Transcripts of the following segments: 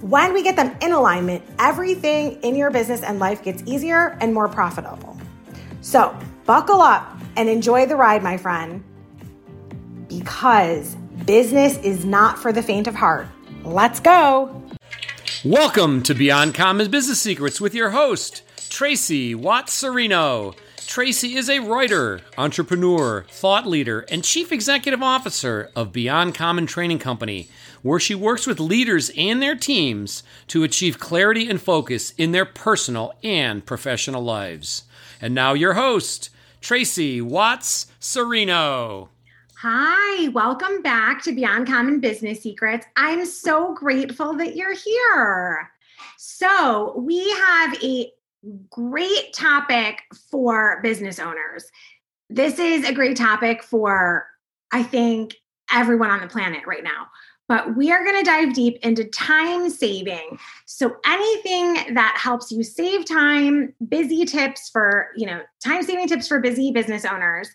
When we get them in alignment, everything in your business and life gets easier and more profitable. So buckle up and enjoy the ride, my friend, because business is not for the faint of heart. Let's go. Welcome to Beyond Common Business Secrets with your host, Tracy Watts Serino. Tracy is a writer, entrepreneur, thought leader, and chief executive officer of Beyond Common Training Company, where she works with leaders and their teams to achieve clarity and focus in their personal and professional lives. And now your host, Tracy Watts Serino. Hi, welcome back to Beyond Common Business Secrets. I'm so grateful that you're here. So we have a great topic for business owners. This is a great topic for, I think, everyone on the planet right now. But we are going to dive deep into time saving. So anything that helps you save time, busy tips for, time saving tips for busy business owners.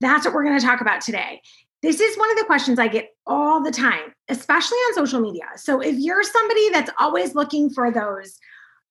That's what we're going to talk about today. This is one of the questions I get all the time, especially on social media. So if you're somebody that's always looking for those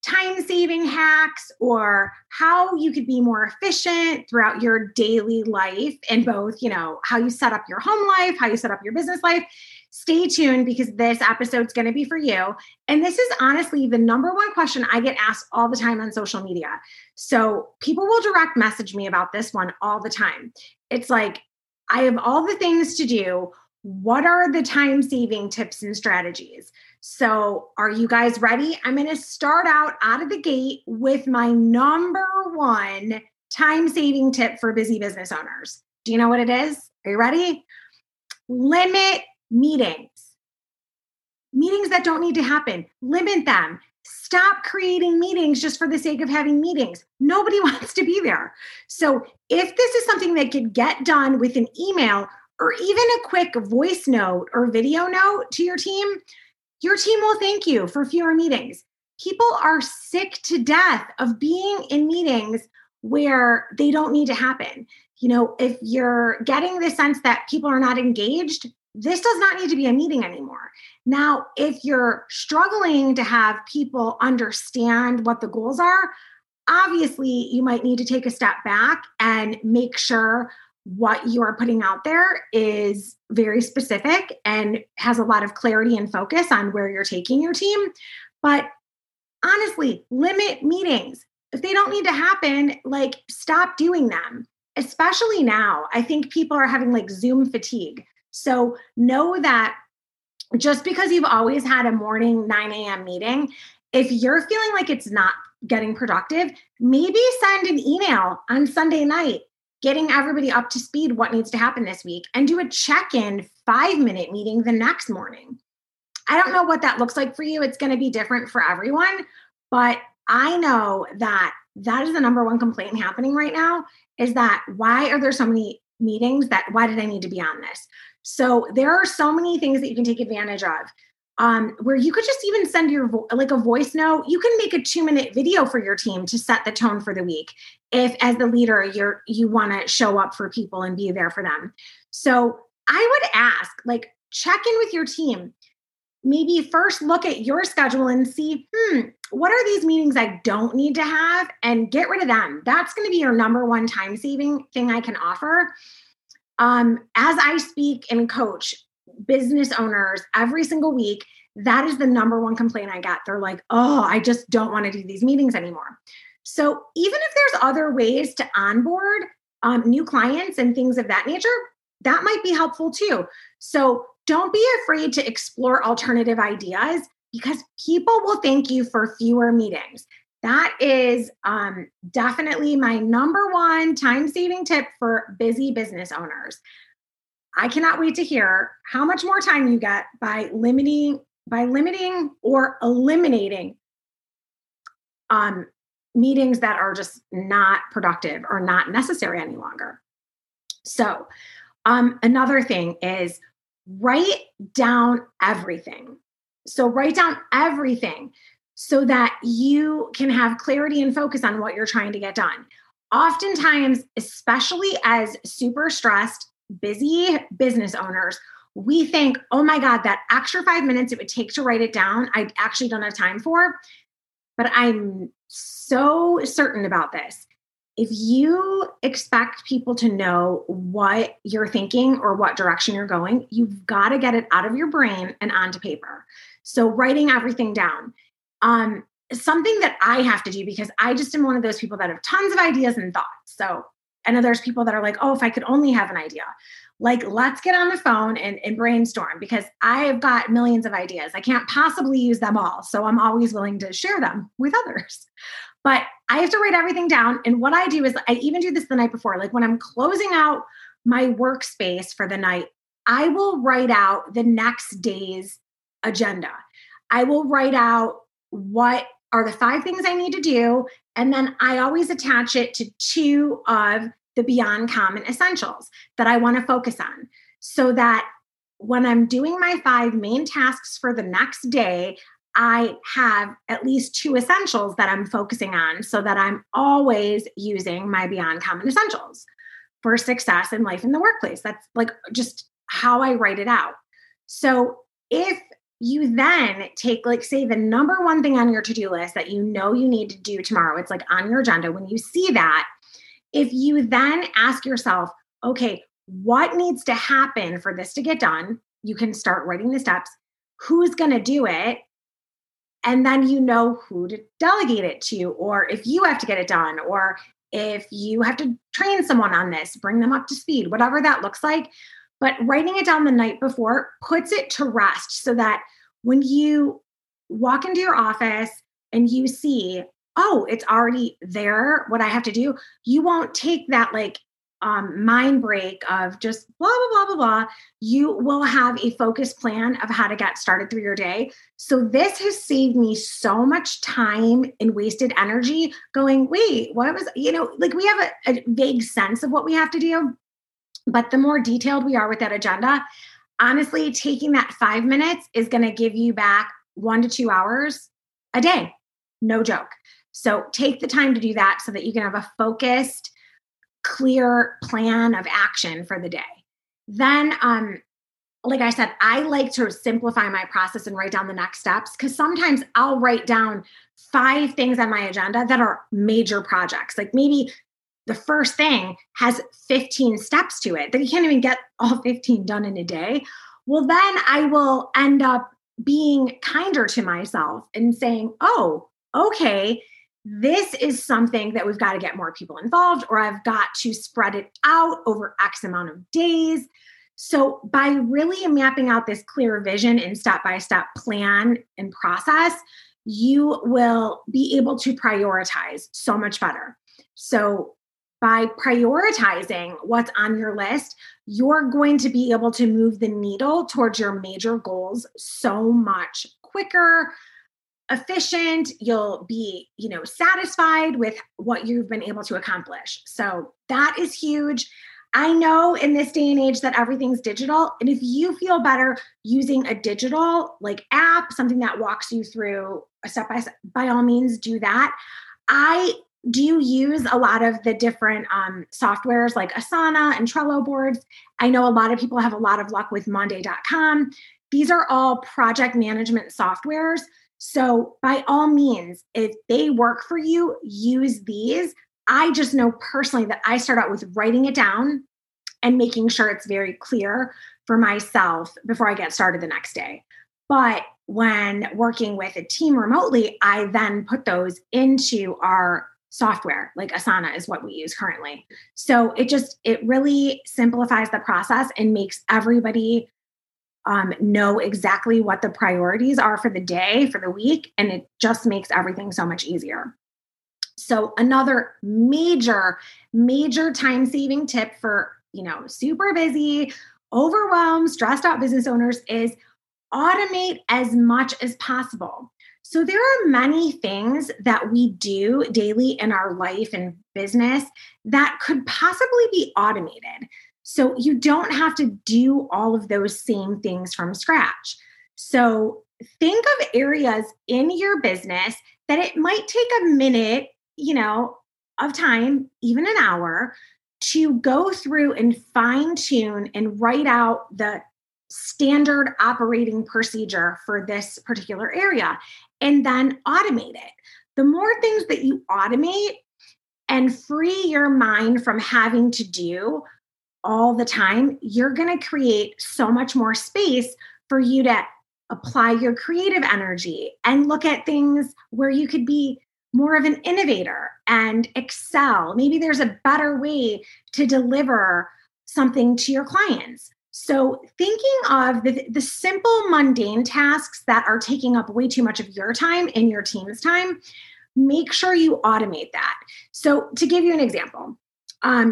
time-saving hacks or how you could be more efficient throughout your daily life and both, how you set up your home life, how you set up your business life, stay tuned because this episode's going to be for you. And this is honestly the #1 question I get asked all the time on social media. So people will direct message me about this one all the time. It's like, I have all the things to do. What are the time-saving tips and strategies? So are you guys ready? I'm going to start out of the gate with my #1 time-saving tip for busy business owners. Do you know what it is? Are you ready? Limit meetings. Meetings that don't need to happen. Limit them. Stop creating meetings just for the sake of having meetings. Nobody wants to be there. So if this is something that could get done with an email or even a quick voice note or video note to your team will thank you for fewer meetings. People are sick to death of being in meetings where they don't need to happen. If you're getting the sense that people are not engaged, this does not need to be a meeting anymore. Now, if you're struggling to have people understand what the goals are, obviously you might need to take a step back and make sure what you are putting out there is very specific and has a lot of clarity and focus on where you're taking your team. But honestly, limit meetings. If they don't need to happen, stop doing them, especially now. I think people are having Zoom fatigue. So know that just because you've always had a morning 9 a.m. meeting, if you're feeling like it's not getting productive, maybe send an email on Sunday night getting everybody up to speed what needs to happen this week, and do a check-in 5-minute meeting the next morning. I don't know what that looks like for you. It's going to be different for everyone, but I know that is the #1 complaint happening right now is that why are there so many meetings that why did I need to be on this? So there are so many things that you can take advantage of where you could just even send your a voice note. You can make a 2-minute video for your team to set the tone for the week. If as the leader, you want to show up for people and be there for them. So I would ask, check in with your team. Maybe first look at your schedule and see, what are these meetings I don't need to have, and get rid of them. That's going to be your #1 time saving thing I can offer. As I speak and coach business owners every single week, that is the #1 complaint I get. They're like, oh, I just don't want to do these meetings anymore. So even if there's other ways to onboard new clients and things of that nature, that might be helpful too. So don't be afraid to explore alternative ideas because people will thank you for fewer meetings. That is definitely my number one time-saving tip for busy business owners. I cannot wait to hear how much more time you get by limiting or eliminating meetings that are just not productive or not necessary any longer. So another thing is write down everything. So write down everything so that you can have clarity and focus on what you're trying to get done. Oftentimes, especially as super stressed, busy business owners, we think, oh my God, that extra 5 minutes it would take to write it down, I actually don't have time for. But I'm so certain about this. If you expect people to know what you're thinking or what direction you're going, you've got to get it out of your brain and onto paper. So writing everything down. Something that I have to do because I just am one of those people that have tons of ideas and thoughts. So I know there's people that are like, oh, if I could only have an idea, like let's get on the phone and brainstorm because I have got millions of ideas. I can't possibly use them all. So I'm always willing to share them with others. But I have to write everything down. And what I do is I even do this the night before. Like when I'm closing out my workspace for the night, I will write out the next day's agenda. I will write out what are the 5 things I need to do. And then I always attach it to 2 of the Beyond Common Essentials that I want to focus on so that when I'm doing my 5 main tasks for the next day, I have at least 2 essentials that I'm focusing on so that I'm always using my Beyond Common Essentials for success in life in the workplace. That's like just how I write it out. So if you then take, like, say the number one thing on your to-do list that you know you need to do tomorrow, it's like on your agenda. When you see that, if you then ask yourself, okay, what needs to happen for this to get done? You can start writing the steps. Who's going to do it? And then you know who to delegate it to, or if you have to get it done, or if you have to train someone on this, bring them up to speed, whatever that looks like. But writing it down the night before puts it to rest so that when you walk into your office and you see, oh, it's already there, what I have to do, you won't take that like mind break of just blah, blah, blah, blah, blah. You will have a focused plan of how to get started through your day. So this has saved me so much time and wasted energy going, wait, what was, like we have a vague sense of what we have to do. But the more detailed we are with that agenda, honestly, taking that 5 minutes is going to give you back 1 to 2 hours a day. No joke. So take the time to do that so that you can have a focused, clear plan of action for the day. Then, like I said, I like to simplify my process and write down the next steps because sometimes I'll write down 5 things on my agenda that are major projects. Like maybe the first thing has 15 steps to it that you can't even get all 15 done in a day. Well, then I will end up being kinder to myself and saying, oh, okay, this is something that we've got to get more people involved, or I've got to spread it out over X amount of days. So by really mapping out this clear vision and step-by-step plan and process, you will be able to prioritize so much better. So by prioritizing what's on your list, you're going to be able to move the needle towards your major goals so much quicker, efficient. You'll be, satisfied with what you've been able to accomplish. So that is huge. I know in this day and age that everything's digital. And if you feel better using a digital like app, something that walks you through a step by step, by all means do that. I do use a lot of the different softwares like Asana and Trello boards. I know a lot of people have a lot of luck with Monday.com. These are all project management softwares. So by all means, if they work for you, use these. I just know personally that I start out with writing it down and making sure it's very clear for myself before I get started the next day. But when working with a team remotely, I then put those into our software, like Asana is what we use currently. So it really simplifies the process and makes everybody know exactly what the priorities are for the day, for the week, and it just makes everything so much easier. So another major, major time-saving tip for, super busy, overwhelmed, stressed out business owners is automate as much as possible. So there are many things that we do daily in our life and business that could possibly be automated. So you don't have to do all of those same things from scratch. So think of areas in your business that it might take a minute, of time, even an hour, to go through and fine-tune and write out the standard operating procedure for this particular area, and then automate it. The more things that you automate and free your mind from having to do all the time, you're going to create so much more space for you to apply your creative energy and look at things where you could be more of an innovator and excel. Maybe there's a better way to deliver something to your clients. So thinking of the simple mundane tasks that are taking up way too much of your time and your team's time, make sure you automate that. So to give you an example, in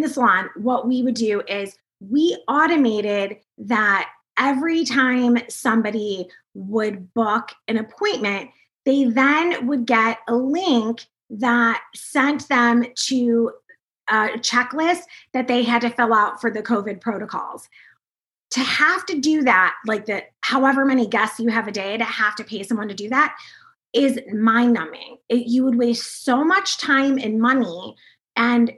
the salon, what we would do is we automated that every time somebody would book an appointment, they then would get a link that sent them to a checklist that they had to fill out for the COVID protocols. To have to do that, like the however many guests you have a day, to have to pay someone to do that is mind-numbing. You would waste so much time and money, and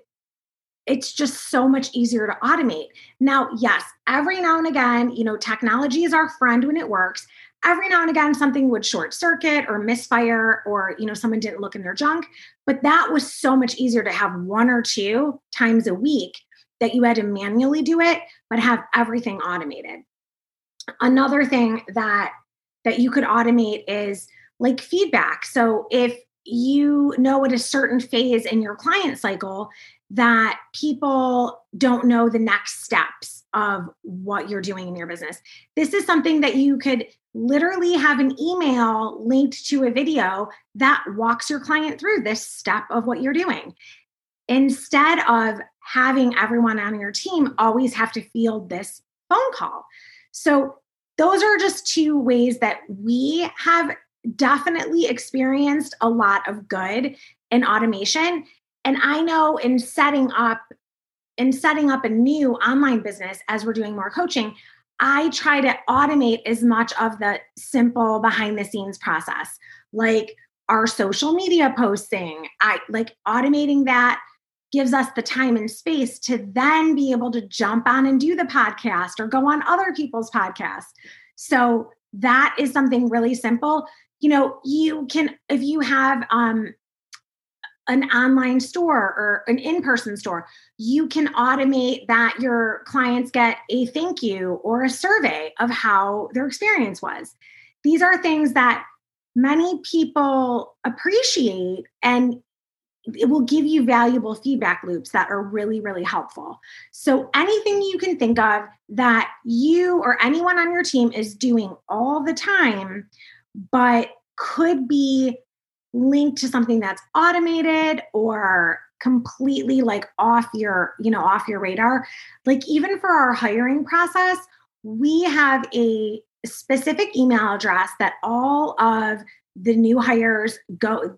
it's just so much easier to automate. Now, yes, every now and again, technology is our friend when it works. Every now and again, something would short circuit or misfire or, someone didn't look in their junk. But that was so much easier to have one or two times a week that you had to manually do it, but have everything automated. Another thing that you could automate is like feedback. So if at a certain phase in your client cycle that people don't know the next steps of what you're doing in your business, this is something that you could literally have an email linked to a video that walks your client through this step of what you're doing. Instead of having everyone on your team always have to field this phone call. So those are just two ways that we have definitely experienced a lot of good in automation. And I know in setting up a new online business, as we're doing more coaching, I try to automate as much of the simple behind the scenes process, like our social media posting. I like automating that gives us the time and space to then be able to jump on and do the podcast or go on other people's podcasts. So that is something really simple. You can, if you have an online store or an in-person store, you can automate that your clients get a thank you or a survey of how their experience was. These are things that many people appreciate, and it will give you valuable feedback loops that are really, really helpful. So anything you can think of that you or anyone on your team is doing all the time, but could be linked to something that's automated or completely like off your radar. Like even for our hiring process, we have a specific email address that all of the new hires go,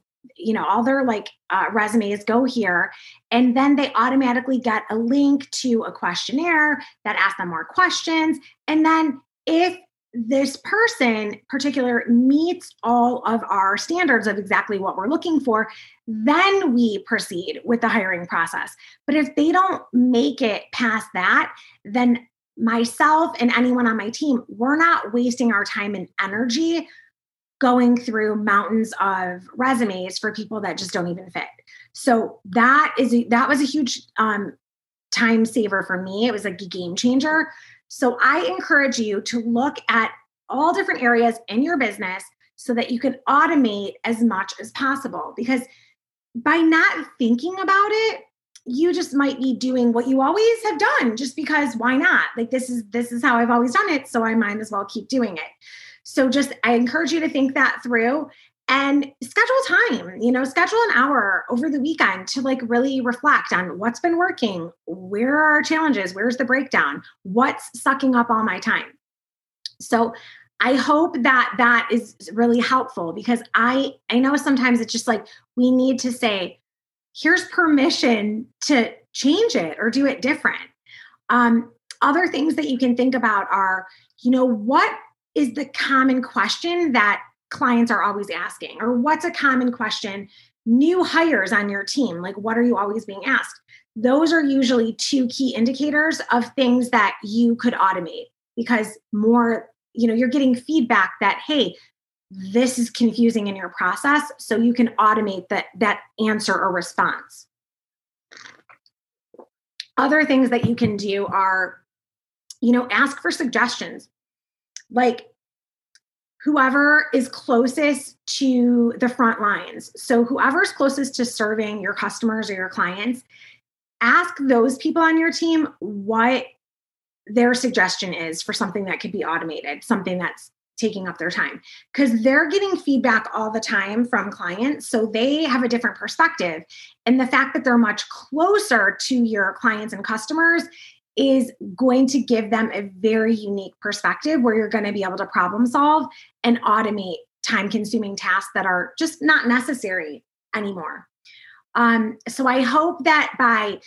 all their resumes go here. And then they automatically get a link to a questionnaire that asks them more questions. And then if this person particular meets all of our standards of exactly what we're looking for, then we proceed with the hiring process. But if they don't make it past that, then myself and anyone on my team, we're not wasting our time and energy going through mountains of resumes for people that just don't even fit. So that was a huge time saver for me. It was like a game changer. So I encourage you to look at all different areas in your business so that you can automate as much as possible, because by not thinking about it, you just might be doing what you always have done just because why not? Like this is how I've always done it. So I might as well keep doing it. So I encourage you to think that through and schedule time, schedule an hour over the weekend to like really reflect on what's been working. Where are our challenges? Where's the breakdown? What's sucking up all my time? So I hope that is really helpful because I know sometimes it's just like, we need to say, here's permission to change it or do it different. Other things that you can think about are, what is the common question that clients are always asking? Or what's a common question new hires on your team? Like, what are you always being asked? Those are usually two key indicators of things that you could automate because more, you're getting feedback that, hey, this is confusing in your process, so you can automate that answer or response. Other things that you can do are, ask for suggestions. Like whoever is closest to the front lines. So whoever's closest to serving your customers or your clients, ask those people on your team what their suggestion is for something that could be automated, something that's taking up their time, because they're getting feedback all the time from clients. So they have a different perspective. And the fact that they're much closer to your clients and customers is going to give them a very unique perspective where you're going to be able to problem solve and automate time-consuming tasks that are just not necessary anymore. So I hope that by,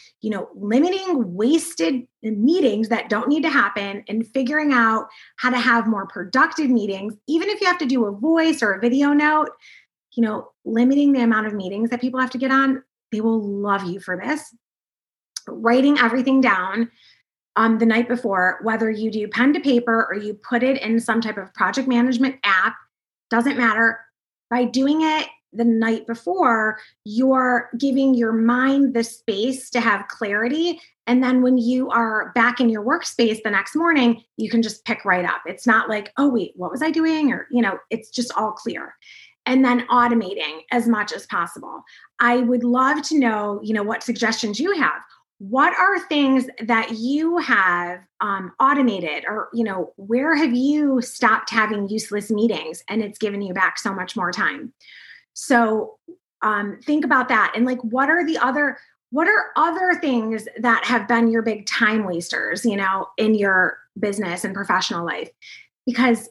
limiting wasted meetings that don't need to happen and figuring out how to have more productive meetings, even if you have to do a voice or a video note, limiting the amount of meetings that people have to get on, they will love you for this. Writing everything down the night before, whether you do pen to paper or you put it in some type of project management app, doesn't matter. By doing it the night before, you're giving your mind the space to have clarity. And then when you are back in your workspace the next morning, you can just pick right up. It's not like, oh, wait, what was I doing? Or, it's just all clear. And then automating as much as possible. I would love to know, what suggestions you have. What are things that you have automated or, where have you stopped having useless meetings and it's given you back so much more time? So think about that. And like, what are other things that have been your big time wasters, in your business and professional life? Because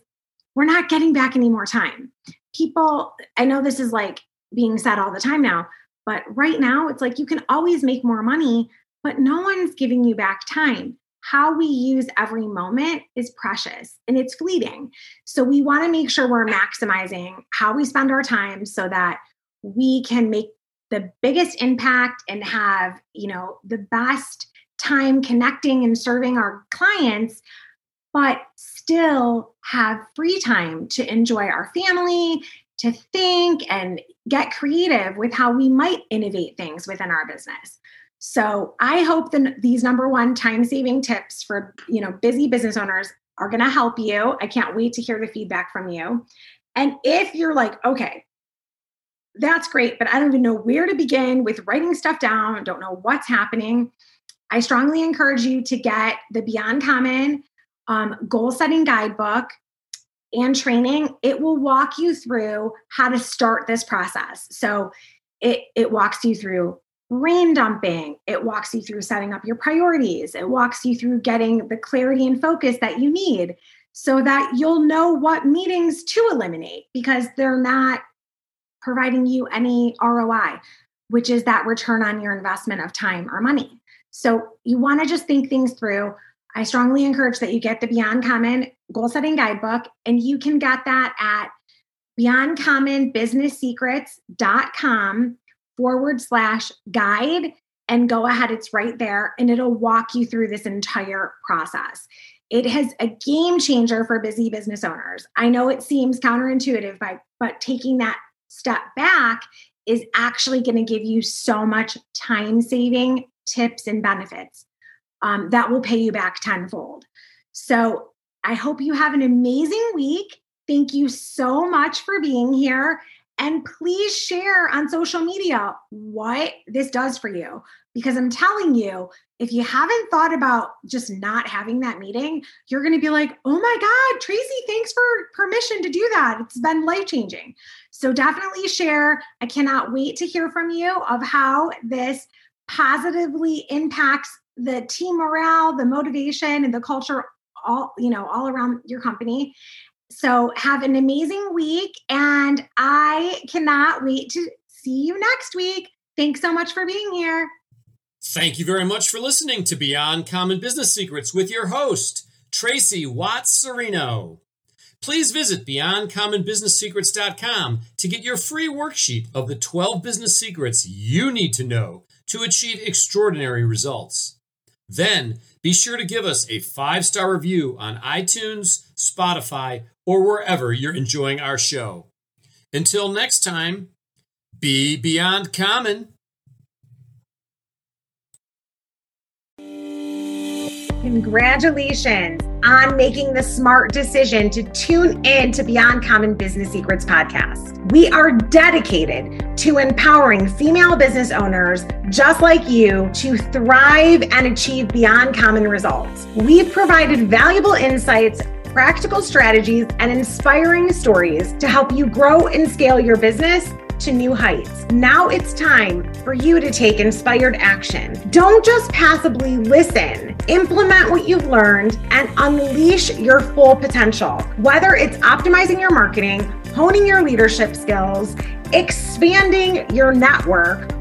we're not getting back any more time. People, I know this is like being said all the time now, but right now it's like, you can always make more money, but no one's giving you back time. How we use every moment is precious and it's fleeting. So we want to make sure we're maximizing how we spend our time so that we can make the biggest impact and have, the best time connecting and serving our clients, but still have free time to enjoy our family, to think and get creative with how we might innovate things within our business. So I hope that these number one time-saving tips for, busy business owners are going to help you. I can't wait to hear the feedback from you. And if you're like, okay, that's great, but I don't even know where to begin with writing stuff down. I don't know what's happening. I strongly encourage you to get the Beyond Common Goal Setting Guidebook and training. It will walk you through how to start this process. So it walks you through brain dumping. It walks you through setting up your priorities. It walks you through getting the clarity and focus that you need so that you'll know what meetings to eliminate because they're not providing you any ROI, which is that return on your investment of time or money. So you want to just think things through. I strongly encourage that you get the Beyond Common Goal Setting Guidebook, and you can get that at beyondcommonbusinesssecrets.com/guide and go ahead. It's right there. And it'll walk you through this entire process. It has a game changer for busy business owners. I know it seems counterintuitive, but taking that step back is actually going to give you so much time saving tips and benefits that will pay you back tenfold. So I hope you have an amazing week. Thank you so much for being here. And please share on social media what this does for you. Because I'm telling you, if you haven't thought about just not having that meeting, you're going to be like, oh my God, Tracy, thanks for permission to do that. It's been life-changing. So definitely share. I cannot wait to hear from you of how this positively impacts the team morale, the motivation, and the culture all around your company. So have an amazing week, and I cannot wait to see you next week. Thanks so much for being here. Thank you very much for listening to Beyond Common Business Secrets with your host, Tracy Watts Serino. Please visit BeyondCommonBusinessSecrets.com to get your free worksheet of the 12 business secrets you need to know to achieve extraordinary results. Then, be sure to give us a 5-star review on iTunes, Spotify, or wherever you're enjoying our show. Until next time, be Beyond Common. Congratulations on making the smart decision to tune in to Beyond Common Business Secrets podcast. We are dedicated to empowering female business owners just like you to thrive and achieve beyond common results. We've provided valuable insights, practical strategies, and inspiring stories to help you grow and scale your business to new heights. Now it's time for you to take inspired action. Don't just passively listen. Implement what you've learned and unleash your full potential. Whether it's optimizing your marketing, honing your leadership skills, expanding your network,